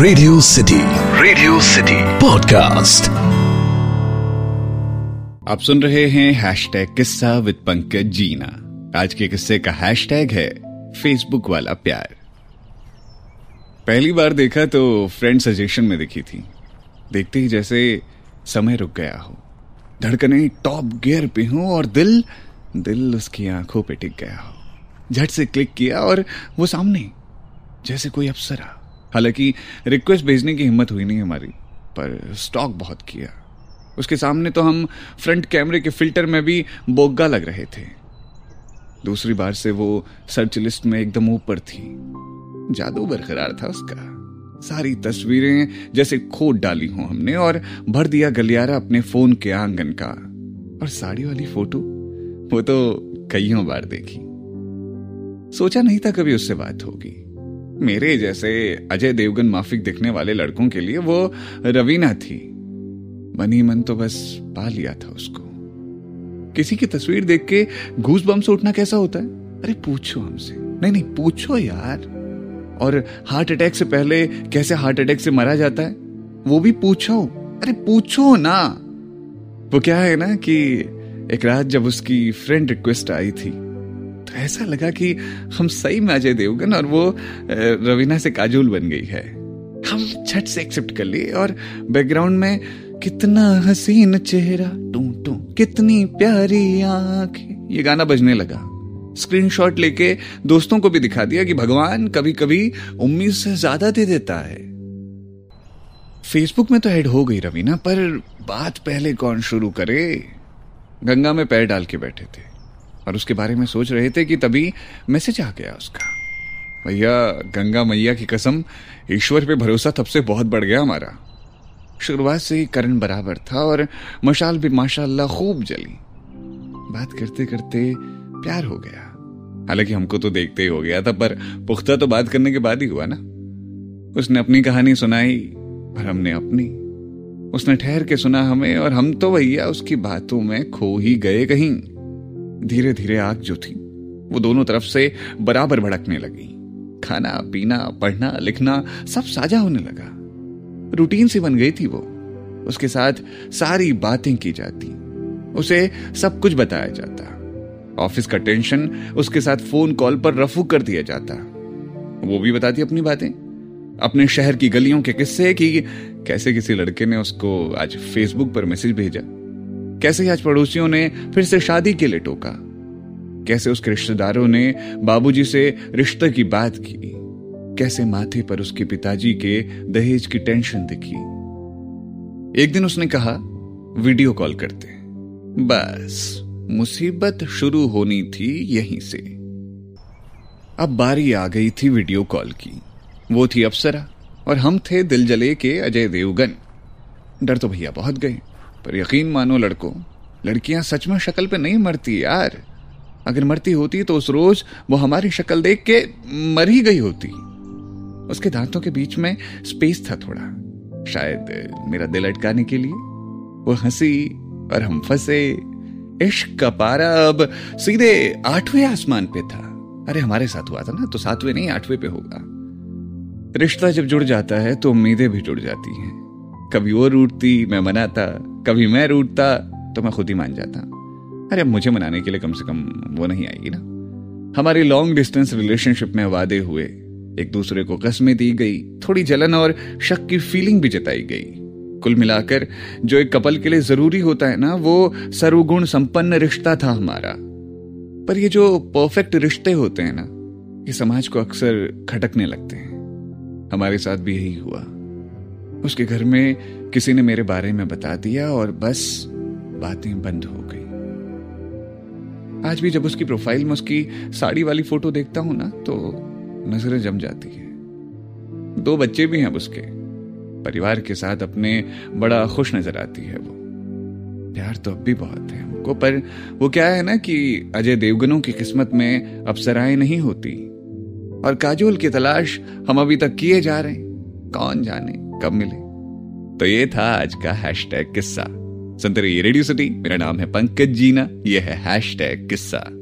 Radio city podcast. आप सुन रहे हैं हैशटैग किस्सा विद पंकज जीना। आज के किस्से का हैशटैग है फेसबुक वाला प्यार। पहली बार देखा तो फ्रेंड सजेशन में दिखी थी। देखते ही जैसे समय रुक गया हो, धड़कने टॉप गियर पे हो और दिल उसकी आंखों पे टिक गया हो। झट से क्लिक किया और वो सामने जैसे कोई अप्सरा। हालांकि रिक्वेस्ट भेजने की हिम्मत हुई नहीं हमारी, पर स्टॉक बहुत किया। उसके सामने तो हम फ्रंट कैमरे के फिल्टर में भी बोग्गा लग रहे थे। दूसरी बार से वो सर्च लिस्ट में एकदम ऊपर थी। जादू बरकरार था उसका। सारी तस्वीरें जैसे खोद डाली हो हमने और भर दिया गलियारा अपने फोन के आंगन का। और साड़ी वाली फोटो वो तो कईयों बार देखी। सोचा नहीं था कभी उससे बात होगी। मेरे जैसे अजय देवगन माफिक दिखने वाले लड़कों के लिए वो रवीना थी। मन ही मन तो बस पा लिया था उसको। किसी की तस्वीर देख के गूज बम्स उठना कैसा होता है? अरे पूछो हमसे, नहीं पूछो यार। और हार्ट अटैक से पहले कैसे हार्ट अटैक से मरा जाता है, वो भी पूछो। अरे पूछो ना। वो क्या है ना कि एक रात जब उसकी फ्रेंड रिक्वेस्ट आई थी तो ऐसा लगा कि हम सही में अजय देवगन और वो रवीना से काजोल बन गई है। हम झट से एक्सेप्ट कर लिए और बैकग्राउंड में कितना हसीन चेहरा, टू टू कितनी प्यारी आंखें, ये गाना बजने लगा। स्क्रीनशॉट लेके दोस्तों को भी दिखा दिया कि भगवान कभी कभी उम्मीद से ज्यादा दे देता है। फेसबुक में तो ऐड हो गई रवीना, पर बात पहले कौन शुरू करे। गंगा में पैर डाल के बैठे थे और उसके बारे में सोच रहे थे कि तभी मैसेज आ गया उसका। भैया गंगा मैया की कसम, ईश्वर पे भरोसा तब से बहुत बढ़ गया हमारा। शुरुआत से ही करण बराबर था और मशाल भी माशाल्लाह खूब जली। बात करते करते प्यार हो गया। हालांकि हमको तो देखते ही हो गया था, पर पुख्ता तो बात करने के बाद ही हुआ ना। उसने अपनी कहानी सुनाई और हमने अपनी। उसने ठहर के सुना हमें और हम तो भैया उसकी बातों में खो ही गए कहीं। धीरे धीरे आग जो थी वो दोनों तरफ से बराबर भड़कने लगी। खाना पीना, पढ़ना, लिखना सब साझा होने लगा। रूटीन सी बन गई थी वो। उसके साथ सारी बातें की जाती, उसे सब कुछ बताया जाता। ऑफिस का टेंशन उसके साथ फोन कॉल पर रफू कर दिया जाता। वो भी बताती अपनी बातें, अपने शहर की गलियों के किस्से कि कैसे किसी लड़के ने उसको आज फेसबुक पर मैसेज भेजा, कैसे आज पड़ोसियों ने फिर से शादी के लिए टोका, कैसे उसके रिश्तेदारों ने बाबूजी से रिश्ते की बात की, कैसे माथे पर उसके पिताजी के दहेज की टेंशन दिखी। एक दिन उसने कहा वीडियो कॉल करते। बस मुसीबत शुरू होनी थी यहीं से। अब बारी आ गई थी वीडियो कॉल की। वो थी अप्सरा और हम थे दिल जले के अजय देवगन। डर तो भैया बहुत गए, पर यकीन मानो लड़कों, लड़कियां सच में शक्ल पे नहीं मरती यार। अगर मरती होती तो उस रोज वो हमारी शक्ल देख के मर ही गई होती। उसके दांतों के बीच में स्पेस था थोड़ा, शायद मेरा दिल अटकाने के लिए। वो हंसी और हम फंसे। इश्क का पारा अब सीधे 8वें आसमान पे था। अरे हमारे साथ हुआ था ना, तो 7वें नहीं 8वें पे होगा। रिश्ता जब जुड़ जाता है तो उम्मीदें भी जुड़ जाती हैं। कभी वो रूठती, मैं मनाता, कभी मैं रूठता तो मैं खुद ही मान जाता। अरे अब मुझे मनाने के लिए कम से कम वो नहीं आएगी ना। हमारे लॉन्ग डिस्टेंस रिलेशनशिप में वादे हुए, एक दूसरे को कसमें दी गई, थोड़ी जलन और शक की फीलिंग भी जताई गई। कुल मिलाकर जो एक कपल के लिए जरूरी होता है ना, वो सर्वगुण संपन्न रिश्ता था हमारा। पर ये जो परफेक्ट रिश्ते होते हैं ना, ये समाज को अक्सर खटकने लगते हैं। हमारे साथ भी यही हुआ। उसके घर में किसी ने मेरे बारे में बता दिया और बस बातें बंद हो गई। आज भी जब उसकी प्रोफाइल में उसकी साड़ी वाली फोटो देखता हूं ना, तो नजरें जम जाती है। 2 बच्चे भी हैं अब उसके। परिवार के साथ अपने बड़ा खुश नजर आती है वो। प्यार तो अब भी बहुत है हमको, पर वो क्या है ना कि अजय देवगनों की किस्मत में अप्सराएं नहीं होती। और काजोल की तलाश हम अभी तक किए जा रहे हैं, कौन जाने कब मिले। तो ये था आज का हैशटैग किस्सा। सुनते रहिए रेडियो सिटी। मेरा नाम है पंकज जीना। यह है हैशटैग किस्सा।